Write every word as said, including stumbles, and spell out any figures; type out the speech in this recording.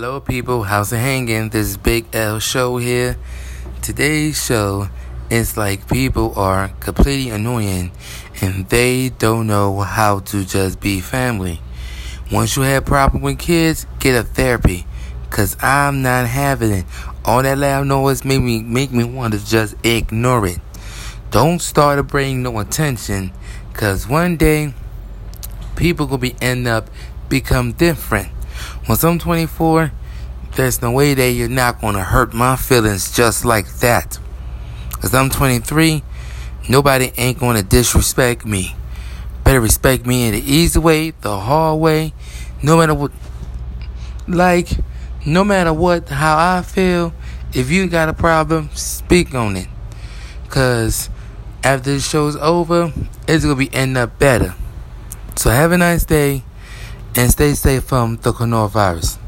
Hello people, how's it hanging? This is Big L Show here. Today's show is like people are completely annoying and they don't know how to just be family. Once you have a problem with kids, get a therapy. Cause I'm not having it. All that loud noise make me, make me want to just ignore it. Don't start to bring no attention. Cause one day, people will be end up become different. When I'm twenty-four, there's no way that you're not going to hurt my feelings just like that. Because I'm twenty-three, nobody ain't going to disrespect me. Better respect me in the easy way, the hard way. No matter what, like, no matter what, how I feel, if you got a problem, speak on it. Because after this show's over, it's going to be end up better. So have a nice day. And stay safe from the coronavirus.